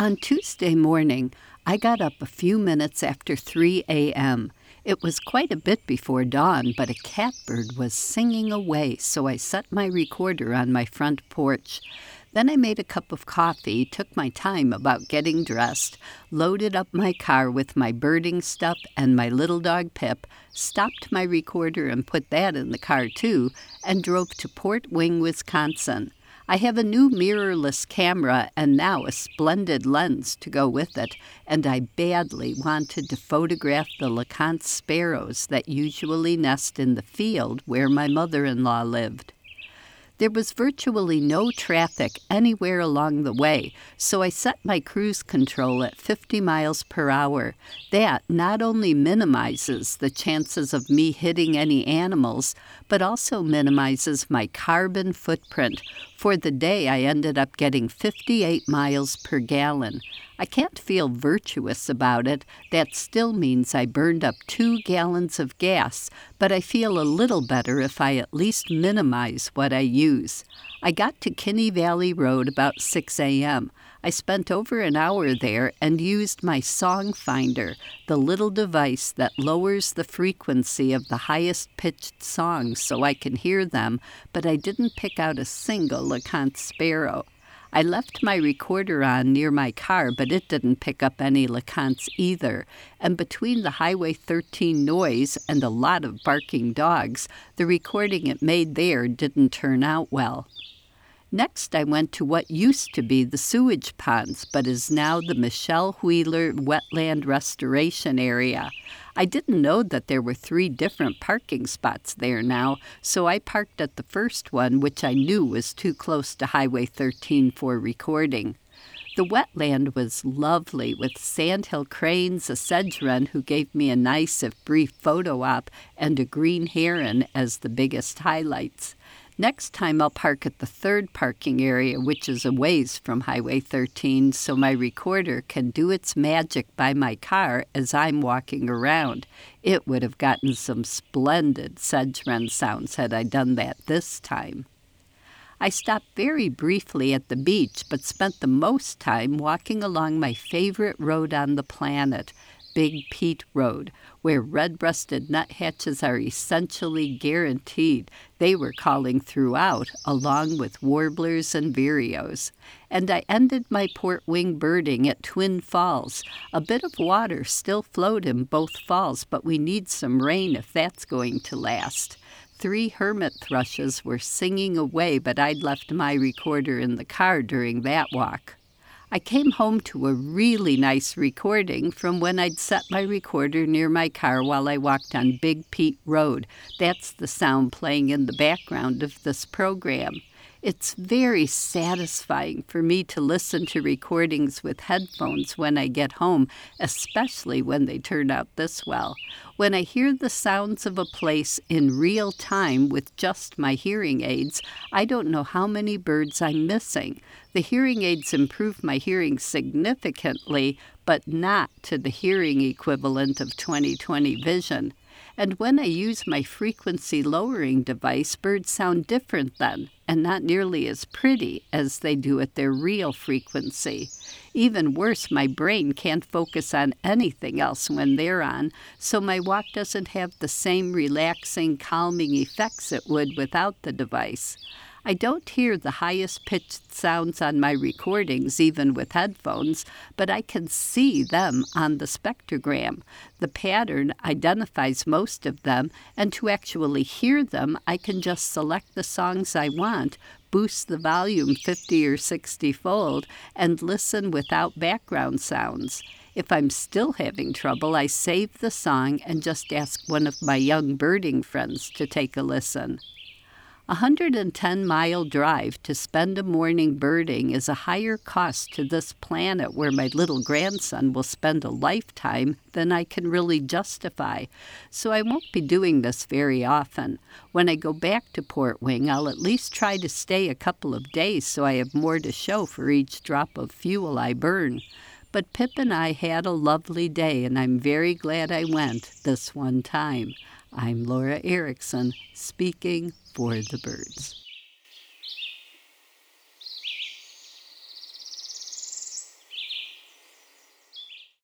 On Tuesday morning, I got up a few minutes after 3 a.m. It was quite a bit before dawn, but a catbird was singing away, so I set my recorder on my front porch. Then I made a cup of coffee, took my time about getting dressed, loaded up my car with my birding stuff and my little dog Pip, stopped my recorder and put that in the car too, and drove to Port Wing, Wisconsin. I have a new mirrorless camera and now a splendid lens to go with it, and I badly wanted to photograph the LeConte sparrows that usually nest in the field where my mother-in-law lived. There was virtually no traffic anywhere along the way, so I set my cruise control at 50 miles per hour. That not only minimizes the chances of me hitting any animals, but also minimizes my carbon footprint. For the day, I ended up getting 58 miles per gallon. I can't feel virtuous about it. That still means I burned up 2 gallons of gas, but I feel a little better if I at least minimize what I use. I got to Kinney Valley Road about 6 a.m. I spent over an hour there and used my song finder, the little device that lowers the frequency of the highest-pitched songs so I can hear them, but I didn't pick out a single LeConte sparrow. I left my recorder on near my car, but it didn't pick up any LeContes either. And between the Highway 13 noise and a lot of barking dogs, the recording it made there didn't turn out well. Next, I went to what used to be the sewage ponds, but is now the Michelle Wheeler Wetland Restoration Area. I didn't know that there were 3 different parking spots there now, so I parked at the first one, which I knew was too close to Highway 13 for recording. The wetland was lovely, with sandhill cranes, a sedge wren who gave me a nice, if brief, photo op, and a green heron as the biggest highlights. Next time I'll park at the third parking area, which is a ways from Highway 13, so my recorder can do its magic by my car as I'm walking around. It would have gotten some splendid sedge wren sounds had I done that this time. I stopped very briefly at the beach, but spent the most time walking along my favorite road on the planet, Big Pete Road, where red-breasted nuthatches are essentially guaranteed. They were calling throughout, along with warblers and vireos. And I ended my Port Wing birding at Twin Falls. A bit of water still flowed in both falls, but we need some rain if that's going to last. 3 hermit thrushes were singing away, but I'd left my recorder in the car during that walk. I came home to a really nice recording from when I'd set my recorder near my car while I walked on Big Pete Road. That's the sound playing in the background of this program. It's very satisfying for me to listen to recordings with headphones when I get home, especially when they turn out this well. When I hear the sounds of a place in real time with just my hearing aids, I don't know how many birds I'm missing. The hearing aids improve my hearing significantly, but not to the hearing equivalent of 20/20 vision. And when I use my frequency-lowering device, birds sound different then, and not nearly as pretty as they do at their real frequency. Even worse, my brain can't focus on anything else when they're on, so my walk doesn't have the same relaxing, calming effects it would without the device. I don't hear the highest-pitched sounds on my recordings, even with headphones, but I can see them on the spectrogram. The pattern identifies most of them, and to actually hear them, I can just select the songs I want, boost the volume 50 or 60-fold, and listen without background sounds. If I'm still having trouble, I save the song and just ask one of my young birding friends to take a listen. A 110-mile drive to spend a morning birding is a higher cost to this planet where my little grandson will spend a lifetime than I can really justify, so I won't be doing this very often. When I go back to Port Wing, I'll at least try to stay a couple of days so I have more to show for each drop of fuel I burn. But Pip and I had a lovely day, and I'm very glad I went this one time. I'm Laura Erickson, speaking for the birds.